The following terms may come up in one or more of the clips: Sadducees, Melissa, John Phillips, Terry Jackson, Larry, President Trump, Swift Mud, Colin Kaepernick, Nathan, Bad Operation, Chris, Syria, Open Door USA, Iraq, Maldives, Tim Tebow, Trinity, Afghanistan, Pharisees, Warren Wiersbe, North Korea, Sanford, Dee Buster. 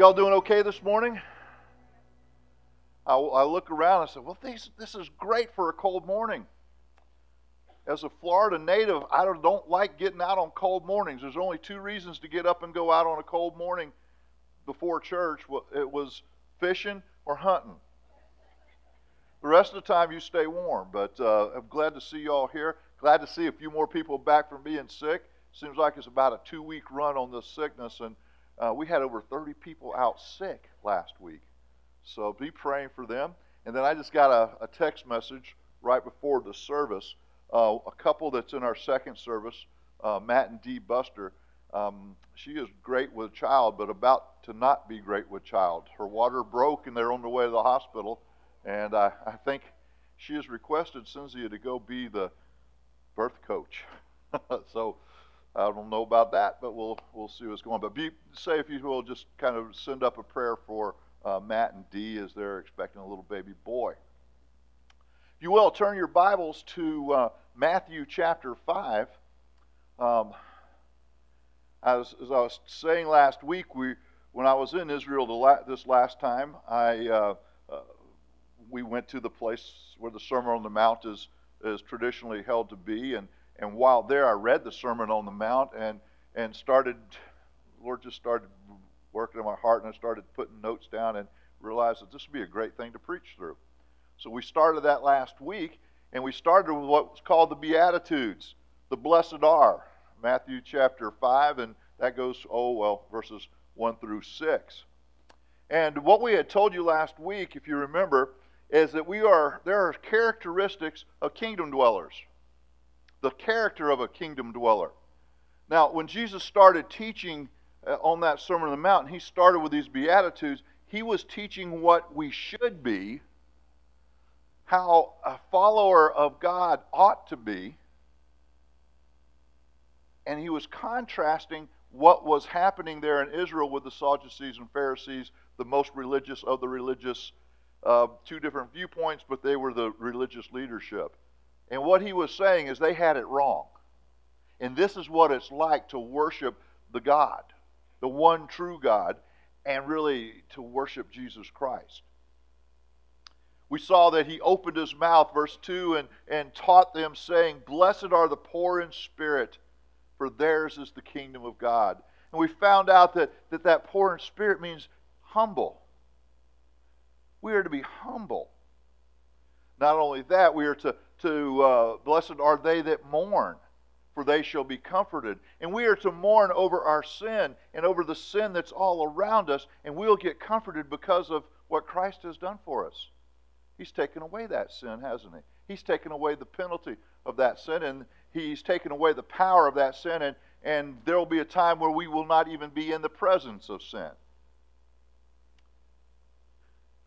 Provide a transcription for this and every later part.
Y'all doing okay this morning? I look around and I say, well, this is great for a cold morning. As a Florida native, I don't like getting out on cold mornings. There's only two reasons to get up and go out on a cold morning before church. It was fishing or hunting. The rest of the time you stay warm, but I'm glad to see you all here. Glad to see a few more people back from being sick. Seems like it's about a 2-week run on this sickness, and we had over 30 people out sick last week. So be praying for them. And then I just got a text message right before the service. A couple that's in our second service, Matt and Dee Buster, she is great with child, but about to not be great with child. Her water broke, and they're on the way to the hospital. And I think she has requested Cynthia to go be the birth coach. So I don't know about that, but we'll see what's going on. But say, if you will, just kind of send up a prayer for Matt and Dee as they're expecting a little baby boy. If you will, turn your Bibles to Matthew chapter 5. As I was saying last week, when I was in Israel this last time, we went to the place where the Sermon on the Mount is traditionally held to be, and while there, I read the Sermon on the Mount and started, the Lord just started working in my heart, and I started putting notes down and realized that this would be a great thing to preach through. So we started that last week, and we started with what was called the Beatitudes, the blessed are, Matthew chapter 5, and that goes, verses 1 through 6. And what we had told you last week, if you remember, is that there are characteristics of kingdom dwellers, the character of a kingdom dweller. Now, when Jesus started teaching on that Sermon on the Mount, he started with these Beatitudes. He was teaching what we should be, how a follower of God ought to be, and he was contrasting what was happening there in Israel with the Sadducees and Pharisees, the most religious of the religious. Two different viewpoints, but they were the religious leadership. And what he was saying is they had it wrong. And this is what it's like to worship the God, the one true God, and really to worship Jesus Christ. We saw that he opened his mouth, verse 2, and taught them, saying, "Blessed are the poor in spirit, for theirs is the kingdom of God." And we found out that poor in spirit means humble. We are to be humble. Not only that, we are to blessed are they that mourn, for they shall be comforted. And we are to mourn over our sin and over the sin that's all around us, and we'll get comforted because of what Christ has done for us. He's taken away that sin, hasn't he? He's taken away the penalty of that sin, and he's taken away the power of that sin, and there will be a time where we will not even be in the presence of sin.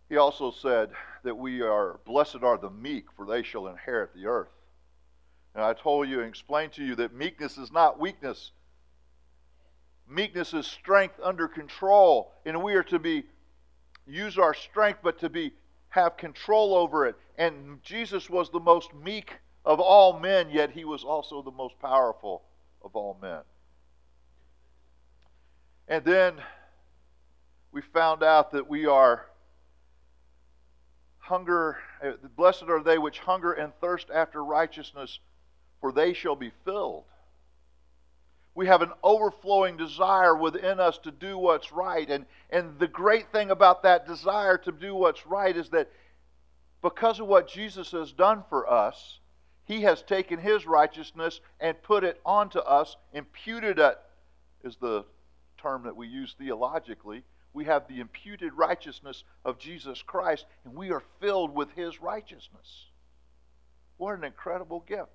He also said that blessed are the meek, for they shall inherit the earth. And I told you and explained to you that meekness is not weakness. Meekness is strength under control, and we are to use our strength, but have control over it. And Jesus was the most meek of all men, yet he was also the most powerful of all men. And then we found out that we are blessed are they which hunger and thirst after righteousness, for they shall be filled. We have an overflowing desire within us to do what's right. And the great thing about that desire to do what's right is that because of what Jesus has done for us, he has taken his righteousness and put it onto us. Imputed it is the term that we use theologically. We have the imputed righteousness of Jesus Christ, and we are filled with his righteousness. What an incredible gift.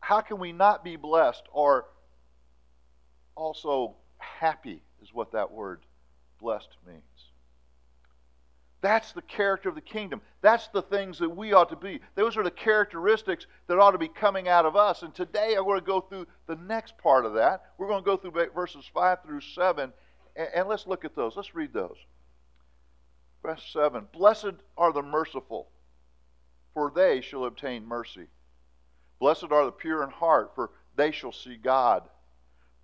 How can we not be blessed, or also happy is what that word blessed means. That's the character of the kingdom. That's the things that we ought to be. Those are the characteristics that ought to be coming out of us. And today I'm going to go through the next part of that. We're going to go through verses 5 through 7. And let's look at those. Let's read those. Verse 7. Blessed are the merciful, for they shall obtain mercy. Blessed are the pure in heart, for they shall see God.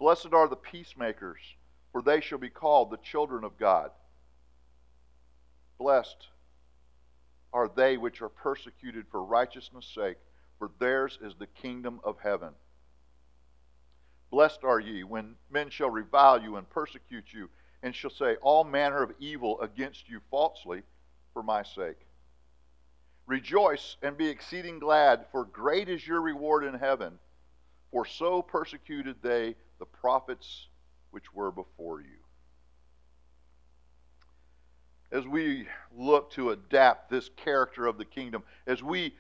Blessed are the peacemakers, for they shall be called the children of God. Blessed are they which are persecuted for righteousness' sake, for theirs is the kingdom of heaven. Blessed are ye when men shall revile you and persecute you, and shall say all manner of evil against you falsely for my sake. Rejoice and be exceeding glad, for great is your reward in heaven. For so persecuted they the prophets which were before you. As we look to adapt this character of the kingdom, as we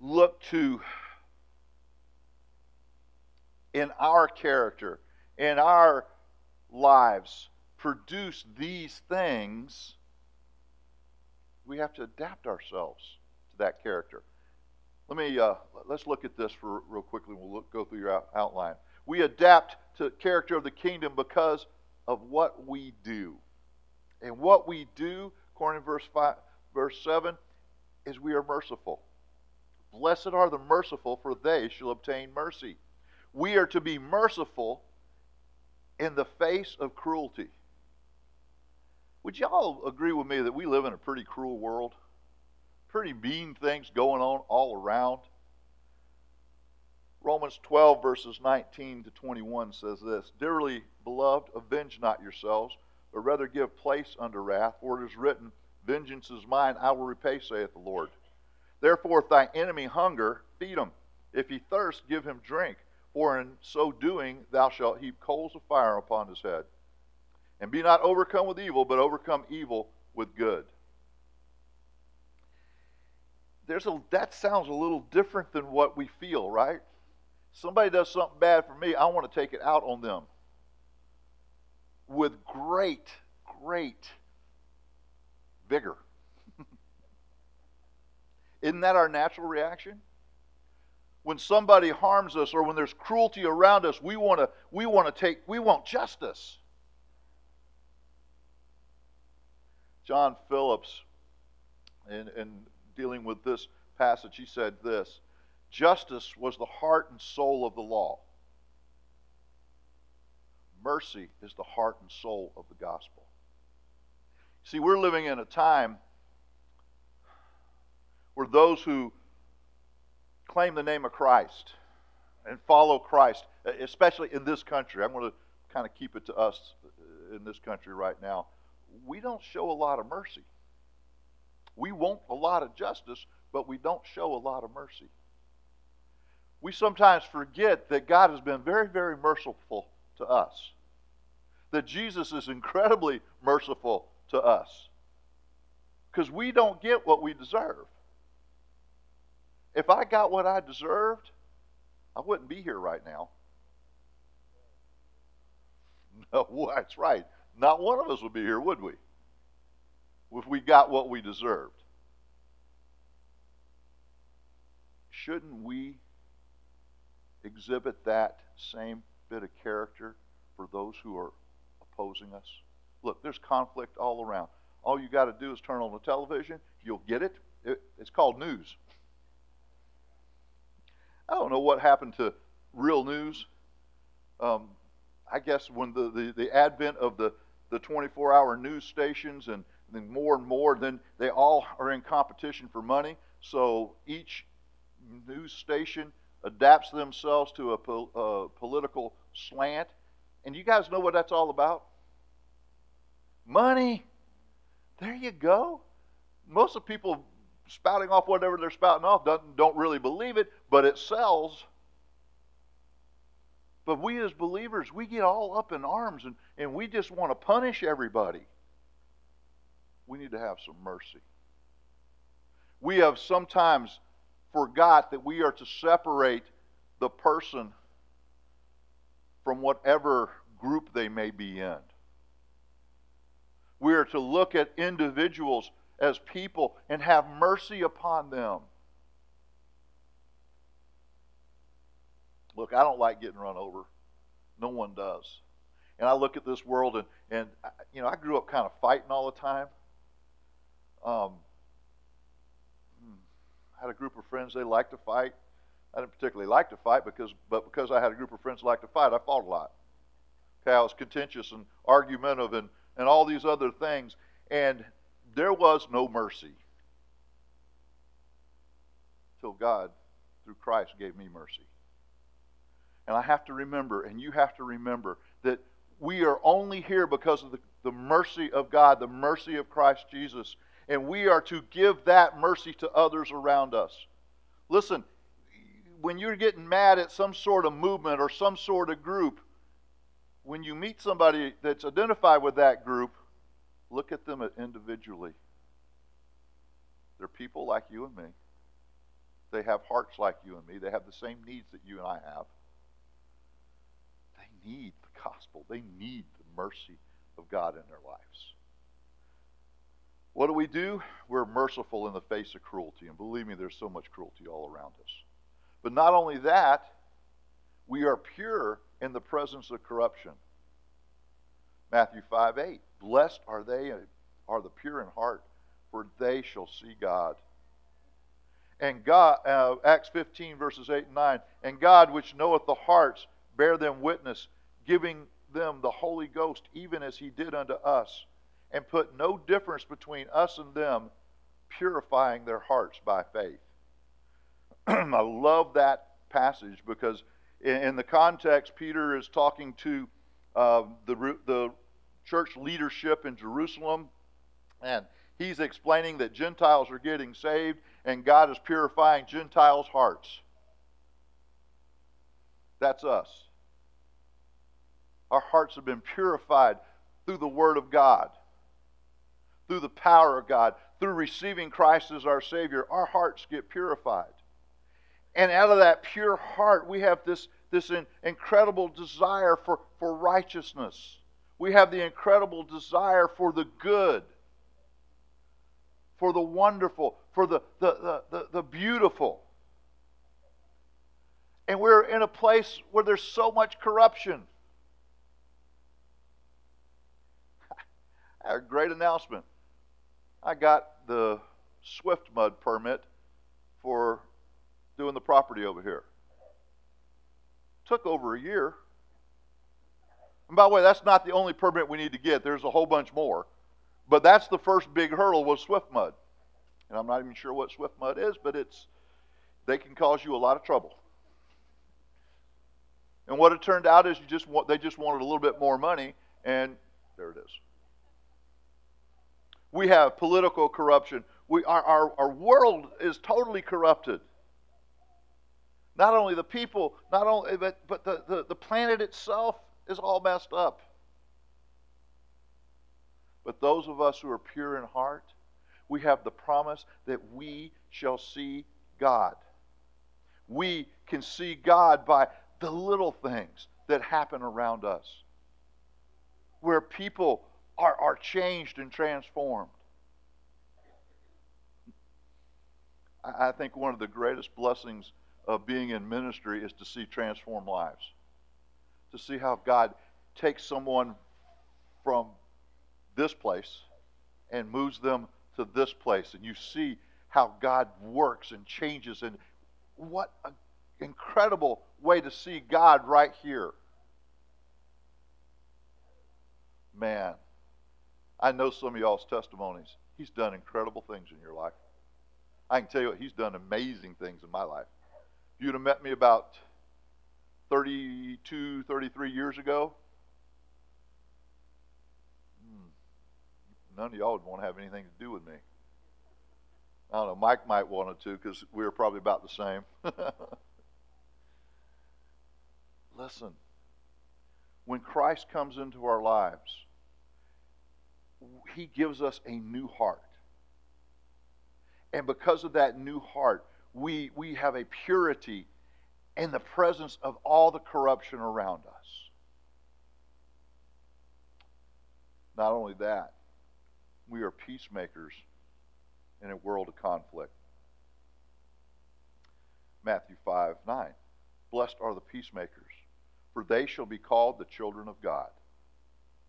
look to, in our character, in our lives, produce these things, we have to adapt ourselves to that character. Let's look at this for real quickly. We'll go through your outline. We adapt to the character of the kingdom because of what we do. And what we do, according to verse 7, is we are merciful. Blessed are the merciful, for they shall obtain mercy. We are to be merciful in the face of cruelty. Would y'all agree with me that we live in a pretty cruel world? Pretty mean things going on all around. Romans 12, verses 19 to 21 says this, "Dearly beloved, avenge not yourselves, but rather give place unto wrath, for it is written, Vengeance is mine, I will repay, saith the Lord. Therefore, if thy enemy hunger, feed him. If he thirst, give him drink, for in so doing thou shalt heap coals of fire upon his head. And be not overcome with evil, but overcome evil with good." That sounds a little different than what we feel, right? Somebody does something bad for me, I want to take it out on them. With great vigor. Isn't that our natural reaction? When somebody harms us or when there's cruelty around us, we want justice. John Phillips, in dealing with this passage, he said this, "Justice was the heart and soul of the law. Mercy is the heart and soul of the gospel." See, we're living in a time where those who claim the name of Christ and follow Christ, especially in this country, I'm going to kind of keep it to us in this country right now, we don't show a lot of mercy. We want a lot of justice, but we don't show a lot of mercy. We sometimes forget that God has been very, very merciful to us, that Jesus is incredibly merciful to us, because we don't get what we deserve. If I got what I deserved, I wouldn't be here right now. No, that's right. Not one of us would be here, would we? If we got what we deserved. Shouldn't we exhibit that same bit of character for those who are opposing us? Look, there's conflict all around. All you got to do is turn on the television. You'll get it. It's called news. I don't know what happened to real news. I guess when the advent of the 24-hour news stations and then they all are in competition for money. So each news station adapts themselves to a political slant. And you guys know what that's all about? Money. There you go. Most of the people spouting off whatever they're spouting off don't really believe it, but it sells. But we as believers, we get all up in arms and we just want to punish everybody. We need to have some mercy. We have sometimes forgot that we are to separate the person from whatever group they may be in. We are to look at individuals as people and have mercy upon them. Look, I don't like getting run over. No one does. And I look at this world and I grew up kind of fighting all the time. I had a group of friends, they liked to fight. I didn't particularly like to fight, because I had a group of friends who liked to fight, I fought a lot. cows, contentious and argumentative and all these other things. And there was no mercy till God, through Christ, gave me mercy. And I have to remember, and you have to remember, that we are only here because of the mercy of God, the mercy of Christ Jesus. And we are to give that mercy to others around us. Listen, when you're getting mad at some sort of movement or some sort of group, when you meet somebody that's identified with that group, look at them individually. They're people like you and me. They have hearts like you and me. They have the same needs that you and I have. They need the gospel. They need the mercy of God in their lives. What do? We're merciful in the face of cruelty. And believe me, there's so much cruelty all around us. But not only that, we are pure in the presence of corruption. Matthew 5:8, blessed are they, are the pure in heart, for they shall see God. And God, Acts 15, verses 8 and 9, and God which knoweth the hearts, bear them witness, giving them the Holy Ghost, even as he did unto us, and put no difference between us and them, purifying their hearts by faith. I love that passage because in the context, Peter is talking to the church leadership in Jerusalem, and he's explaining that Gentiles are getting saved and God is purifying Gentiles' hearts. That's us. Our hearts have been purified through the Word of God, through the power of God, through receiving Christ as our Savior. Our hearts get purified. And out of that pure heart, we have this incredible desire for righteousness. We have the incredible desire for the good, for the wonderful, for the beautiful. And we're in a place where there's so much corruption. A great announcement. I got the Swift Mud permit for doing the property over here. Took over a year. And by the way, that's not the only permit we need to get. There's a whole bunch more. But that's the first big hurdle, was Swift Mud. And I'm not even sure what Swift Mud is, but they can cause you a lot of trouble. And what it turned out is they just wanted a little bit more money, and there it is. We have political corruption. Our world is totally corrupted. Not only the people, but the planet itself is all messed up. But those of us who are pure in heart, we have the promise that we shall see God. We can see God by the little things that happen around us, where people are changed and transformed. I think one of the greatest blessings of being in ministry is to see transformed lives, to see how God takes someone from this place and moves them to this place, and you see how God works and changes, and what an incredible way to see God right here. Man, I know some of y'all's testimonies. He's done incredible things in your life. I can tell you what, he's done amazing things in my life. If you'd have met me about 32, 33 years ago, none of y'all would want to have anything to do with me. I don't know, Mike might want to, because we were probably about the same. Listen, when Christ comes into our lives, he gives us a new heart. And because of that new heart, we have a purity in the presence of all the corruption around us. Not only that, we are peacemakers in a world of conflict. Matthew 5:9. Blessed are the peacemakers, for they shall be called the children of God.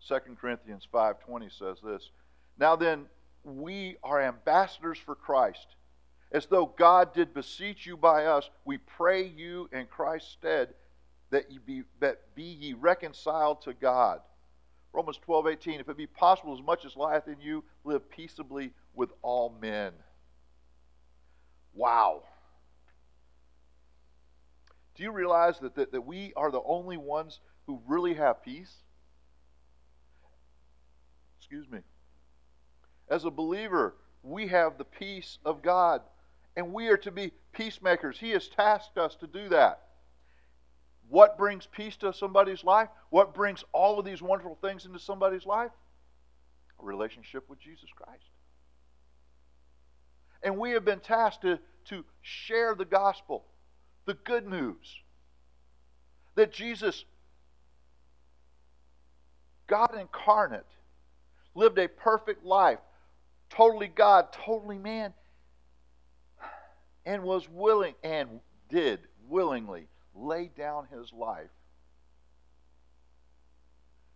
2 Corinthians 5:20 says this, now then, we are ambassadors for Christ. As though God did beseech you by us, we pray you in Christ's stead, that be ye reconciled to God. Romans 12:18, if it be possible, as much as lieth in you, live peaceably with all men. Wow. Do you realize that we are the only ones who really have peace? Excuse me. As a believer, we have the peace of God, and we are to be peacemakers. He has tasked us to do that. What brings peace to somebody's life? What brings all of these wonderful things into somebody's life? A relationship with Jesus Christ. And we have been tasked to share the gospel, the good news, that Jesus, God incarnate, lived a perfect life, totally God, totally man, and was willing and did willingly lay down his life,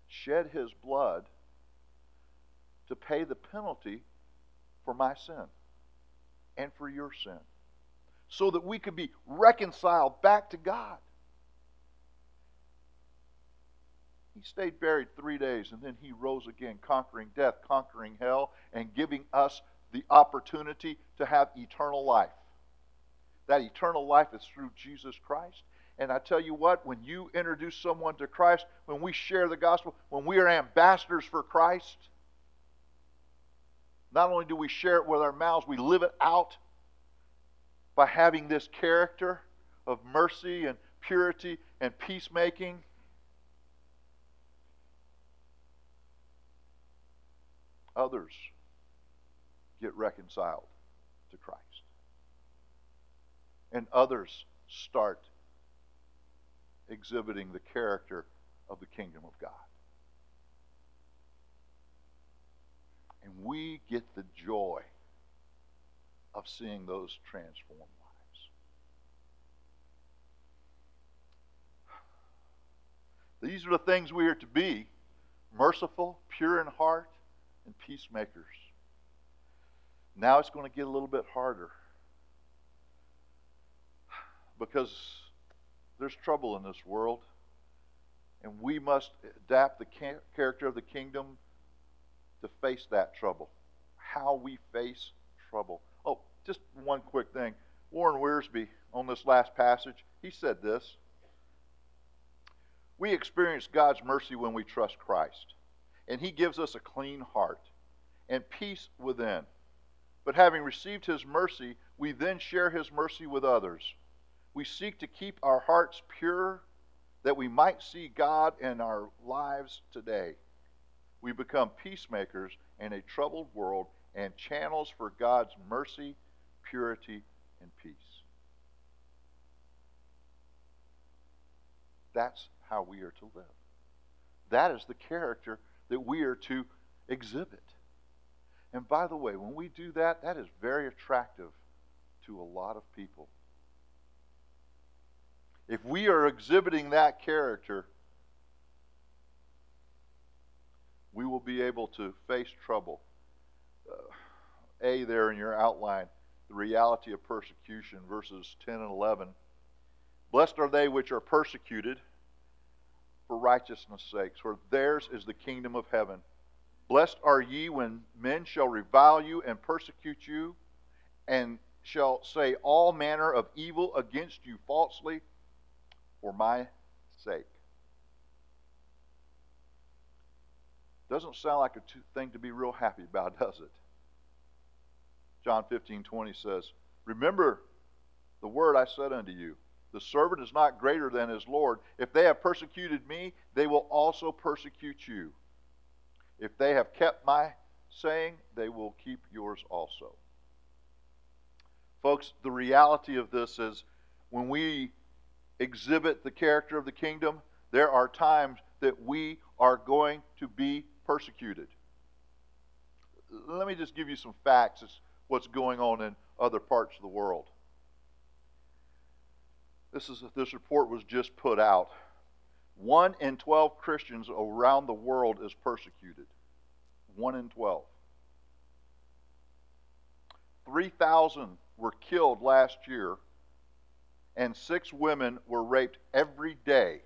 shed his blood to pay the penalty for my sin and for your sin, so that we could be reconciled back to God. He stayed buried 3 days, and then he rose again, conquering death, conquering hell, and giving us the opportunity to have eternal life. That eternal life is through Jesus Christ. And I tell you what, when you introduce someone to Christ, when we share the gospel, when we are ambassadors for Christ, not only do we share it with our mouths, we live it out by having this character of mercy and purity and peacemaking. Others get reconciled to Christ. And others start exhibiting the character of the kingdom of God. And we get the joy of seeing those transformed lives. These are the things we are to be: merciful, pure in heart, and peacemakers. Now it's going to get a little bit harder, because there's trouble in this world, and we must adapt the character of the kingdom to face that trouble. How we face trouble. Oh, just one quick thing. Warren Wiersbe, on this last passage, he said this: we experience God's mercy when we trust Christ, and he gives us a clean heart and peace within. But having received his mercy, we then share his mercy with others. We seek to keep our hearts pure, that we might see God in our lives today. We become peacemakers in a troubled world and channels for God's mercy, purity, and peace. That's how we are to live. That is the character that we are to exhibit. And by the way, when we do that, that is very attractive to a lot of people. If we are exhibiting that character, we will be able to face trouble. There in your outline, the reality of persecution, verses 10 and 11. Blessed are they which are persecuted for righteousness' sakes, for theirs is the kingdom of heaven. Blessed are ye when men shall revile you and persecute you, and shall say all manner of evil against you falsely for my sake. Doesn't sound like a thing to be real happy about, does it? John 15:20 says, remember the word I said unto you, the servant is not greater than his Lord. If they have persecuted me, they will also persecute you. If they have kept my saying, they will keep yours also. Folks, the reality of this is, when we exhibit the character of the kingdom, there are times that we are going to be persecuted. Let me just give you some facts as what's going on in other parts of the world. This report was just put out. 1 in 12 Christians around the world is persecuted. 1 in 12. 3,000 were killed last year, and 6 women were raped every day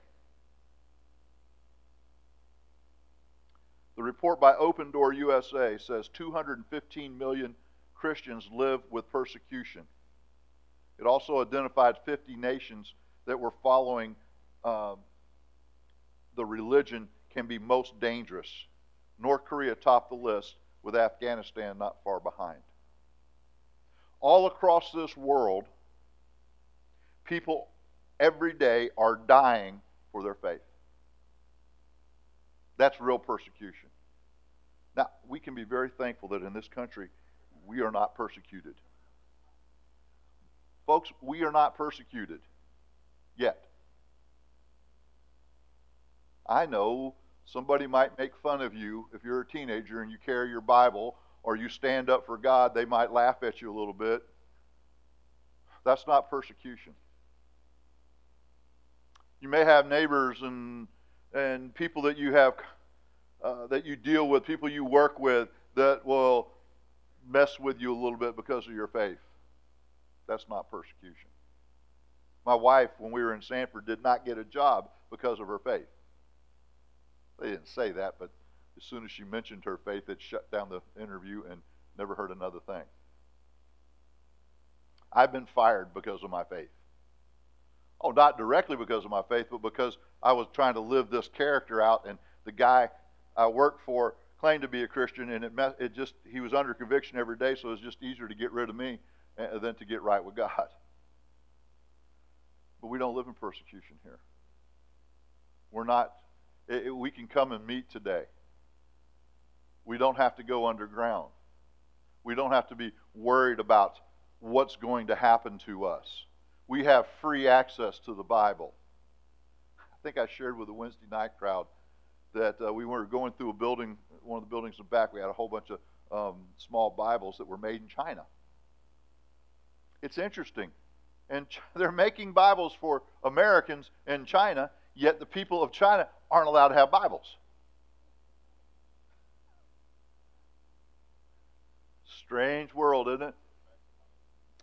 report by Open Door USA says 215 million Christians live with persecution. It also identified 50 nations that were following the religion can be most dangerous. North Korea topped the list, with Afghanistan not far behind. All across this world, people every day are dying for their faith. That's real persecution. Now, we can be very thankful that in this country, we are not persecuted. Folks, we are not persecuted yet. I know somebody might make fun of you if you're a teenager and you carry your Bible or you stand up for God. They might laugh at you a little bit. That's not persecution. You may have neighbors and people that you have that you deal with, people you work with that will mess with you a little bit because of your faith. That's not persecution. My wife, when we were in Sanford, did not get a job because of her faith. They didn't say that, but as soon as she mentioned her faith, it shut down the interview and never heard another thing. I've been fired because of my faith. Oh, not directly because of my faith, but because I was trying to live this character out, and the guy I worked for claimed to be a Christian, and he was under conviction every day, so it was just easier to get rid of me than to get right with God. But we don't live in persecution here. We're not... We can come and meet today. We don't have to go underground. We don't have to be worried about what's going to happen to us. We have free access to the Bible. I think I shared with the Wednesday night crowd that we were going through a building, one of the buildings in the back. We had a whole bunch of small Bibles that were made in China. It's interesting. And they're making Bibles for Americans in China, yet the people of China aren't allowed to have Bibles. Strange world, isn't it?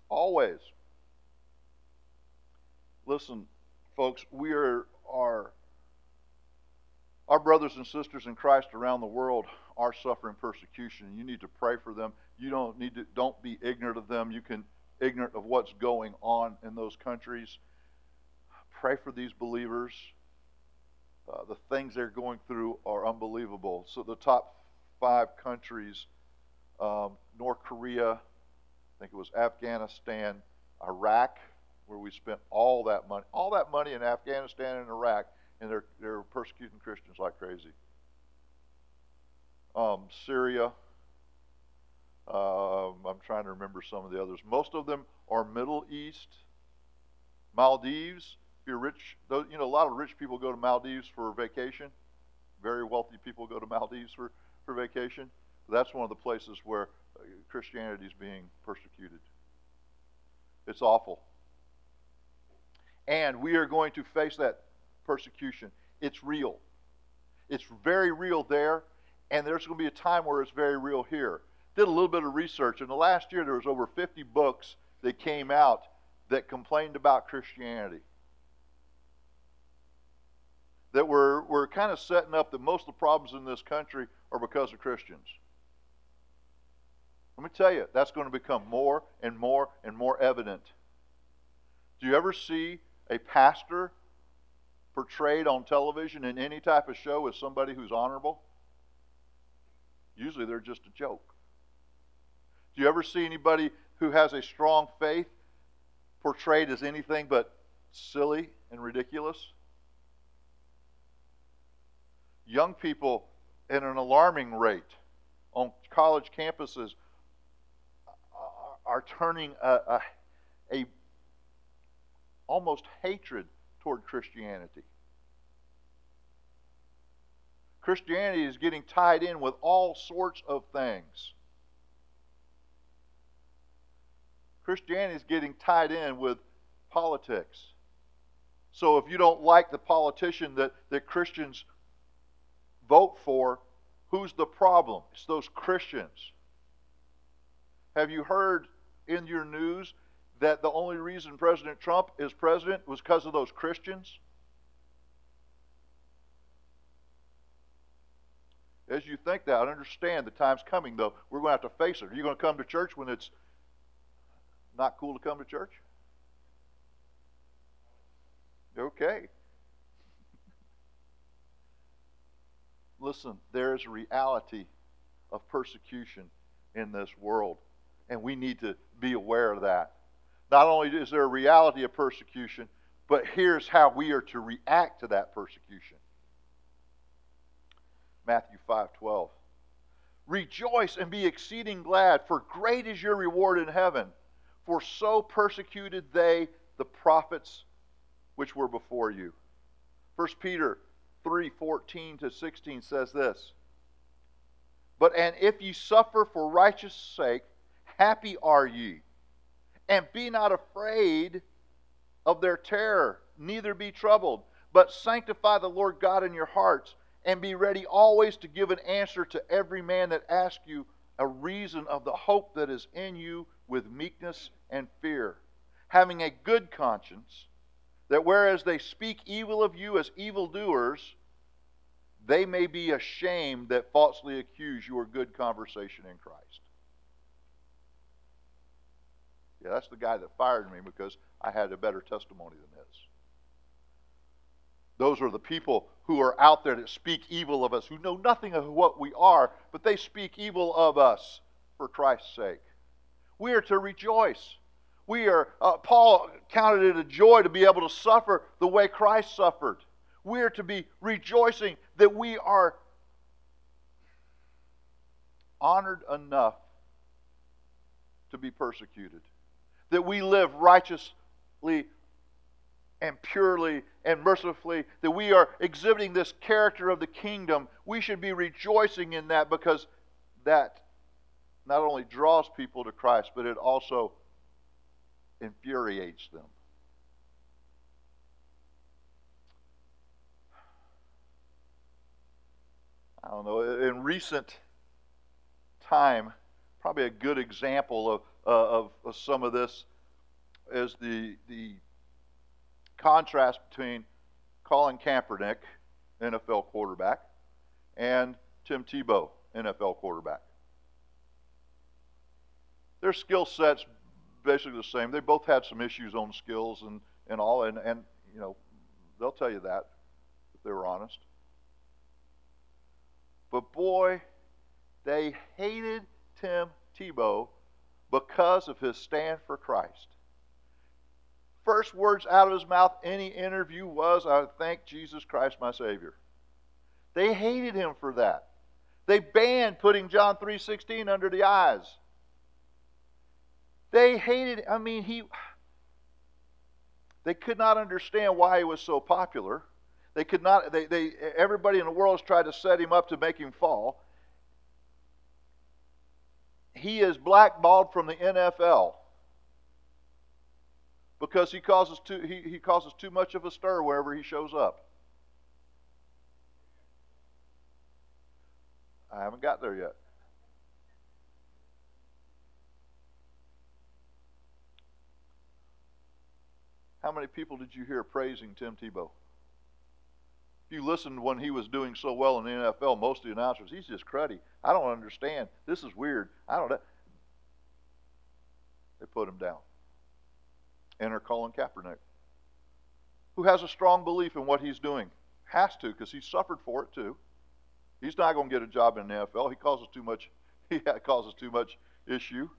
Always. Listen, folks, we are our brothers and sisters in Christ around the world are suffering persecution. You need to pray for them. You don't be ignorant of them. You can be ignorant of what's going on in those countries. Pray for these believers. The things they're going through are unbelievable. So the top 5 countries, North Korea, I think it was Afghanistan, Iraq, where we spent all that money in Afghanistan and Iraq, and they're persecuting Christians like crazy. Syria, I'm trying to remember some of the others. Most of them are Middle East, Maldives. If you're rich, you know, a lot of rich people go to Maldives for vacation. Very wealthy people go to Maldives for vacation. That's one of the places where Christianity is being persecuted. It's awful. And we are going to face that persecution. It's real. It's very real there, and there's going to be a time where it's very real here. Did a little bit of research. In the last year, there was over 50 books that came out that complained about Christianity, that we're kind of setting up that most of the problems in this country are because of Christians. Let me tell you, that's going to become more and more and more evident. Do you ever see a pastor portrayed on television in any type of show as somebody who's honorable? Usually they're just a joke. Do you ever see anybody who has a strong faith portrayed as anything but silly and ridiculous? Young people at an alarming rate on college campuses are turning a almost hatred toward Christianity. Christianity is getting tied in with all sorts of things. Christianity is getting tied in with politics. So if you don't like the politician that Christians vote for, who's the problem? It's those Christians. Have you heard in your news that the only reason President Trump is president was because of those Christians? As you think that, understand the time's coming, though. We're going to have to face it. Are you going to come to church when it's not cool to come to church? Okay. Listen, there is a reality of persecution in this world, and we need to be aware of that. Not only is there a reality of persecution, but here's how we are to react to that persecution. Matthew 5:12. Rejoice and be exceeding glad, for great is your reward in heaven. For so persecuted they the prophets which were before you. 1 Peter 3:14-16 says this. But and if ye suffer for righteous' sake, happy are ye. And be not afraid of their terror, neither be troubled, but sanctify the Lord God in your hearts, and be ready always to give an answer to every man that asks you a reason of the hope that is in you with meekness and fear, having a good conscience, that whereas they speak evil of you as evildoers, they may be ashamed that falsely accuse your good conversation in Christ. Yeah, that's the guy that fired me because I had a better testimony than his. Those are the people who are out there that speak evil of us, who know nothing of what we are, but they speak evil of us for Christ's sake. We are to rejoice. We are. Paul counted it a joy to be able to suffer the way Christ suffered. We are to be rejoicing that we are honored enough to be persecuted, that we live righteously and purely and mercifully, that we are exhibiting this character of the kingdom. We should be rejoicing in that, because that not only draws people to Christ, but it also infuriates them. I don't know, in recent time, probably a good example of some of this is the contrast between Colin Kaepernick, NFL quarterback, and Tim Tebow, NFL quarterback. Their skill sets basically the same. They both had some issues on skills and all, and you know, they'll tell you that if they were honest. But boy, they hated Tim Tebow because of his stand for Christ. First words out of his mouth any interview was, I thank Jesus Christ my Savior. They hated him for that. They banned putting John 3:16 under the eyes. They hated, they could not understand why he was so popular. They could not, everybody in the world has tried to set him up to make him fall. He is blackballed from the NFL. Because he causes too much of a stir wherever he shows up. I haven't got there yet. How many people did you hear praising Tim Tebow? If you listened when he was doing so well in the NFL, most of the announcers, he's just cruddy. I don't understand. This is weird. I don't know. They put him down. Enter Colin Kaepernick, who has a strong belief in what he's doing. Has to, because he suffered for it too. He's not going to get a job in the NFL. He causes too much issue.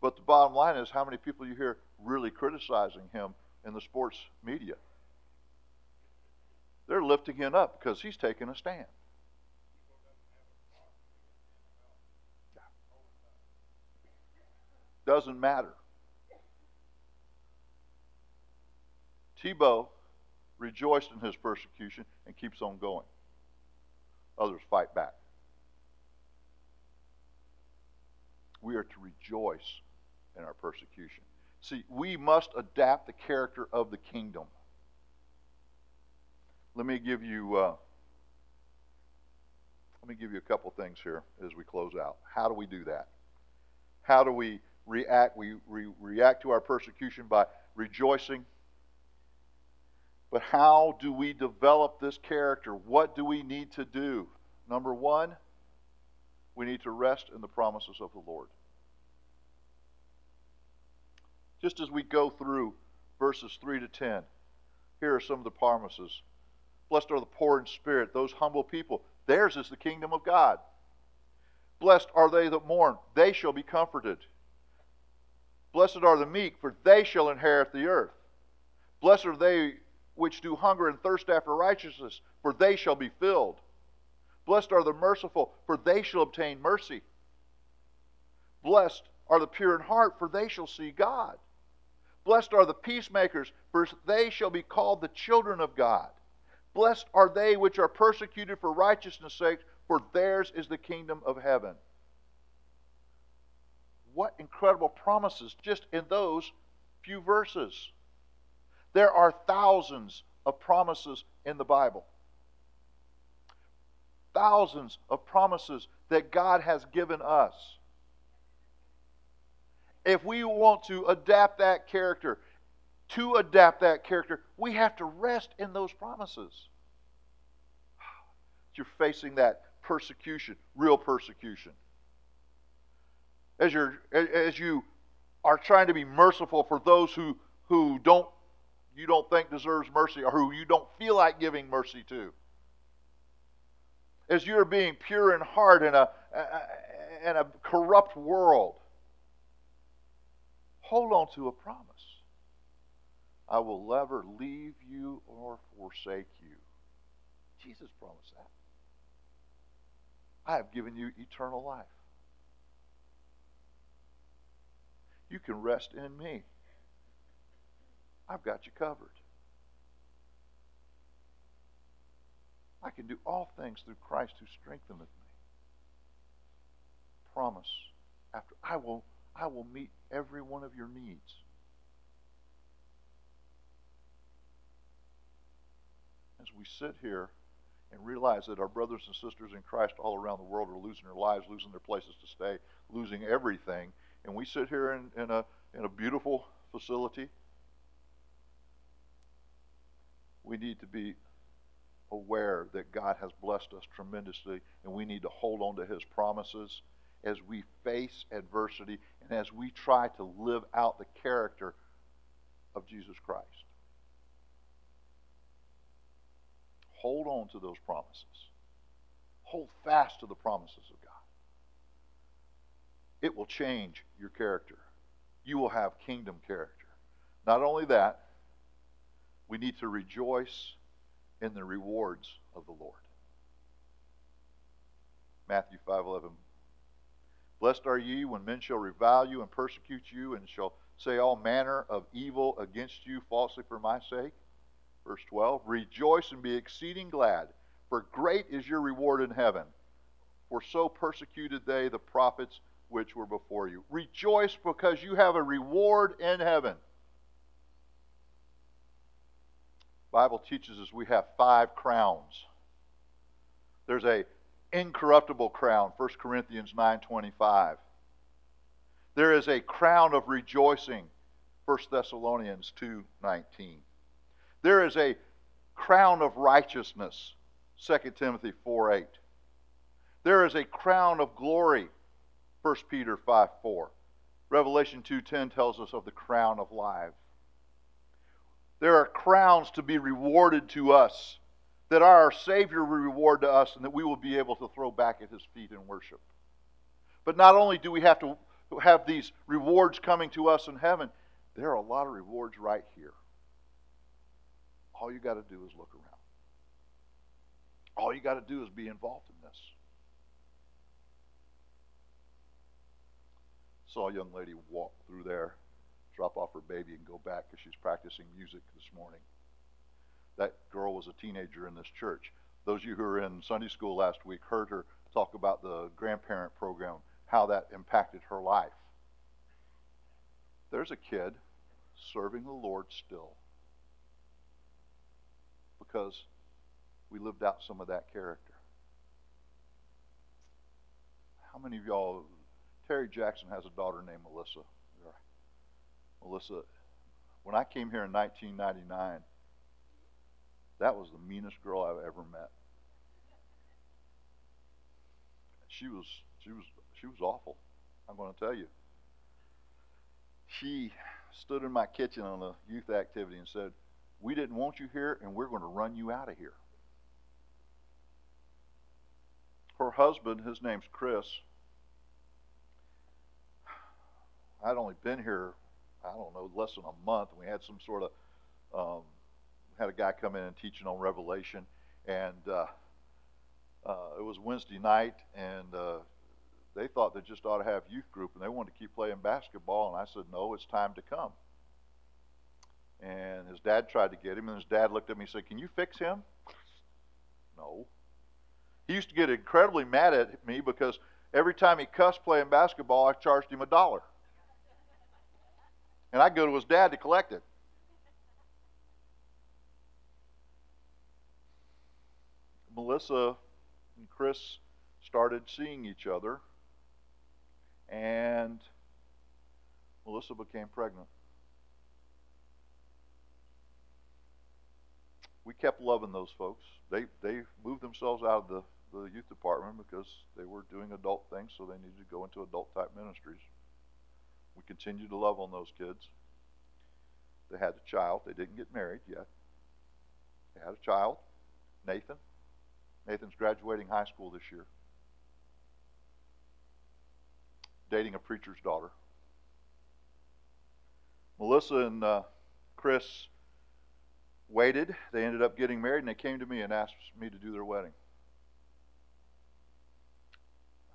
But the bottom line is, how many people you hear really criticizing him in the sports media? They're lifting him up because he's taking a stand. Doesn't matter. Tebow rejoiced in his persecution and keeps on going. Others fight back. We are to rejoice in our persecution. See, we must adapt the character of the kingdom. Let me give you a couple things here as we close out. How do we do that? How do we react? We react to our persecution by rejoicing. But how do we develop this character? What do we need to do? Number one, we need to rest in the promises of the Lord. Just as we go through verses 3 to 10, here are some of the promises. Blessed are the poor in spirit, those humble people. Theirs is the kingdom of God. Blessed are they that mourn, they shall be comforted. Blessed are the meek, for they shall inherit the earth. Blessed are they which do hunger and thirst after righteousness, for they shall be filled. Blessed are the merciful, for they shall obtain mercy. Blessed are the pure in heart, for they shall see God. Blessed are the peacemakers, for they shall be called the children of God. Blessed are they which are persecuted for righteousness' sake, for theirs is the kingdom of heaven. What incredible promises just in those few verses. There are thousands of promises in the Bible. Thousands of promises that God has given us. If we want to adapt that character, we have to rest in those promises. You're facing that persecution, real persecution. As you are trying to be merciful for those who you don't think deserves mercy, or who you don't feel like giving mercy to. As you're being pure in heart in a corrupt world, hold on to a promise. I will never leave you or forsake you. Jesus promised that. I have given you eternal life. You can rest in me. I've got you covered. I can do all things through Christ who strengtheneth me. Promise after I will meet every one of your needs. As we sit here and realize that our brothers and sisters in Christ all around the world are losing their lives, losing their places to stay, losing everything, and we sit here in a beautiful facility, we need to be aware that God has blessed us tremendously, and we need to hold on to His promises as we face adversity and as we try to live out the character of Jesus Christ. Hold on to those promises. Hold fast to the promises of God. It will change your character. You will have kingdom character. Not only that, we need to rejoice in the rewards of the Lord. Matthew 5:11. Blessed are ye when men shall revile you and persecute you and shall say all manner of evil against you falsely for my sake. Verse 12, rejoice and be exceeding glad, for great is your reward in heaven. For so persecuted they the prophets which were before you. Rejoice because you have a reward in heaven. The Bible teaches us we have 5 crowns. There's an incorruptible crown, 1 Corinthians 9:25. There is a crown of rejoicing, 1 Thessalonians 2:19. There is a crown of righteousness, 2 Timothy 4:8. There is a crown of glory, 1 Peter 5:4. Revelation 2:10 tells us of the crown of life. There are crowns to be rewarded to us, that our Savior will reward to us, and that we will be able to throw back at His feet in worship. But not only do we have to have these rewards coming to us in heaven, there are a lot of rewards right here. All you got to do is look around. All you got to do is be involved in this. Saw a young lady walk through there, drop off her baby, and go back because she's practicing music this morning. That girl was a teenager in this church. Those of you who were in Sunday school last week heard her talk about the grandparent program, how that impacted her life. There's a kid serving the Lord still, because we lived out some of that character. How many of y'all, Terry Jackson has a daughter named Melissa. Right. Melissa, when I came here in 1999, That was the meanest girl I've ever met. She was awful, I'm going to tell you. She stood in my kitchen on a youth activity and said, "We didn't want you here, and we're going to run you out of here." Her husband, his name's Chris. I'd only been here, I don't know, less than a month. We had some sort of, had a guy come in and teaching on Revelation, and it was Wednesday night, and they thought they just ought to have youth group, and they wanted to keep playing basketball, and I said, "No, it's time to come." And his dad tried to get him, and his dad looked at me and said, "Can you fix him?" No. He used to get incredibly mad at me because every time he cussed playing basketball, I charged him $1. And I'd go to his dad to collect it. Melissa and Chris started seeing each other, and Melissa became pregnant. We kept loving those folks. They moved themselves out of the youth department because they were doing adult things, so they needed to go into adult-type ministries. We continued to love on those kids. They had a child. They didn't get married yet. They had a child, Nathan. Nathan's graduating high school this year. Dating a preacher's daughter. Melissa and Chris waited. They ended up getting married, and they came to me and asked me to do their wedding.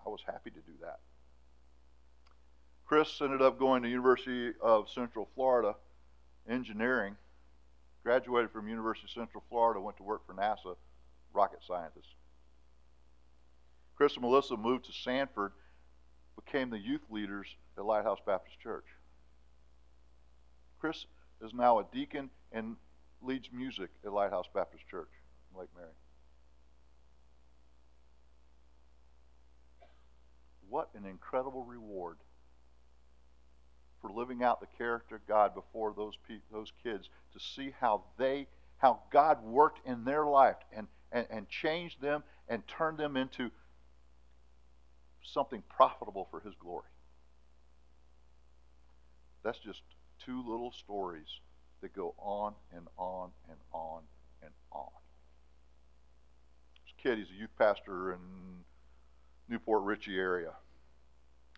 I was happy to do that. Chris ended up going to University of Central Florida, engineering, graduated from University of Central Florida, went to work for NASA, rocket scientist. Chris and Melissa moved to Sanford, became the youth leaders at Lighthouse Baptist Church. Chris is now a deacon and leads music at Lighthouse Baptist Church in Lake Mary. What an incredible reward for living out the character of God before those kids, to see how God worked in their life and changed them and turned them into something profitable for His glory. That's just two little stories that go on and on and on and on. This kid, he's a youth pastor in New Port Richey area.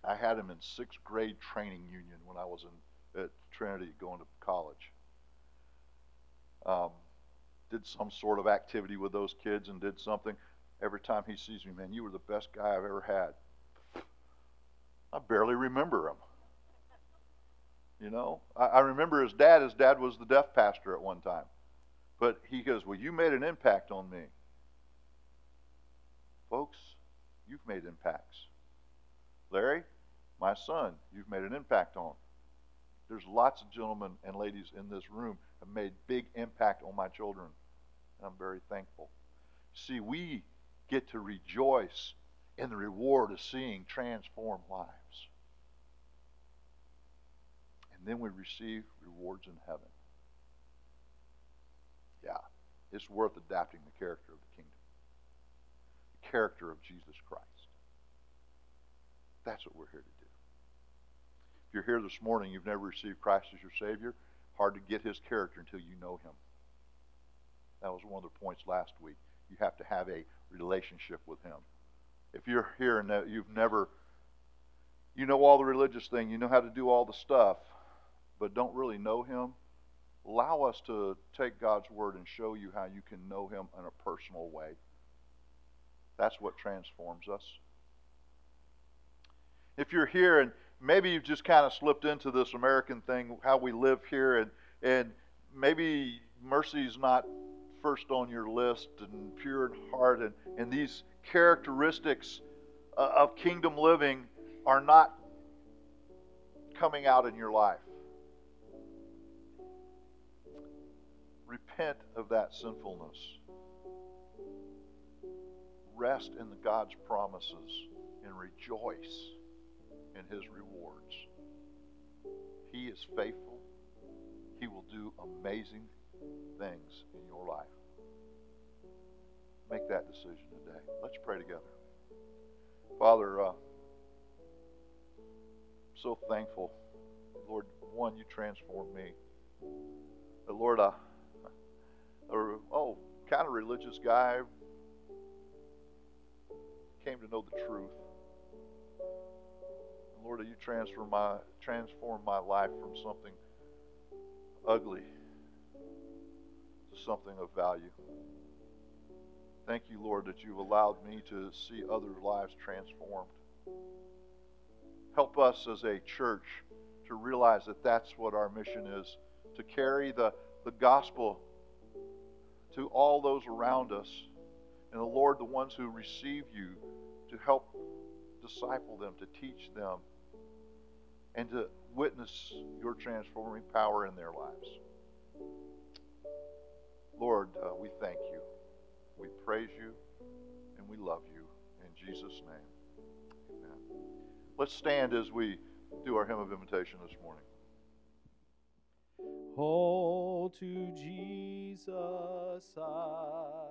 I had him in 6th grade training union when I was at Trinity going to college. Did some sort of activity with those kids and did something. Every time he sees me, "Man, you were the best guy I've ever had." I barely remember him. You know, I remember his dad. His dad was the deaf pastor at one time. But he goes, "Well, you made an impact on me." Folks, you've made impacts. Larry, my son, you've made an impact on. There's lots of gentlemen and ladies in this room have made big impact on my children, and I'm very thankful. See, we get to rejoice in the reward of seeing transformed lives. And then we receive rewards in heaven. Yeah, it's worth adapting the character of the kingdom, the character of Jesus Christ. That's what we're here to do. If you're here this morning, you've never received Christ as your Savior, hard to get His character until you know Him. That was one of the points last week. You have to have a relationship with Him. If you're here and you've never, you know all the religious thing, you know how to do all the stuff, but don't really know Him, allow us to take God's Word and show you how you can know Him in a personal way. That's what transforms us. If you're here and maybe you've just kind of slipped into this American thing, how we live here, and maybe mercy's not first on your list, and pure in heart, and these characteristics of kingdom living are not coming out in your life. Repent of that sinfulness. Rest in God's promises and rejoice in His rewards. He is faithful. He will do amazing things in your life. Make that decision today. Let's pray together. Father, I'm so thankful, Lord, one, you transformed me. But Lord, kind of religious guy came to know the truth. And Lord, you transform my life from something ugly to something of value. Thank you, Lord, that you've allowed me to see other lives transformed. Help us as a church to realize that that's what our mission is, to carry the gospel to all those around us. And, Lord, the ones who receive you, to help disciple them, to teach them, and to witness your transforming power in their lives. Lord, we thank you. We praise you, and we love you. In Jesus' name. Let's stand as we do our hymn of invitation this morning. Oh, to Jesus I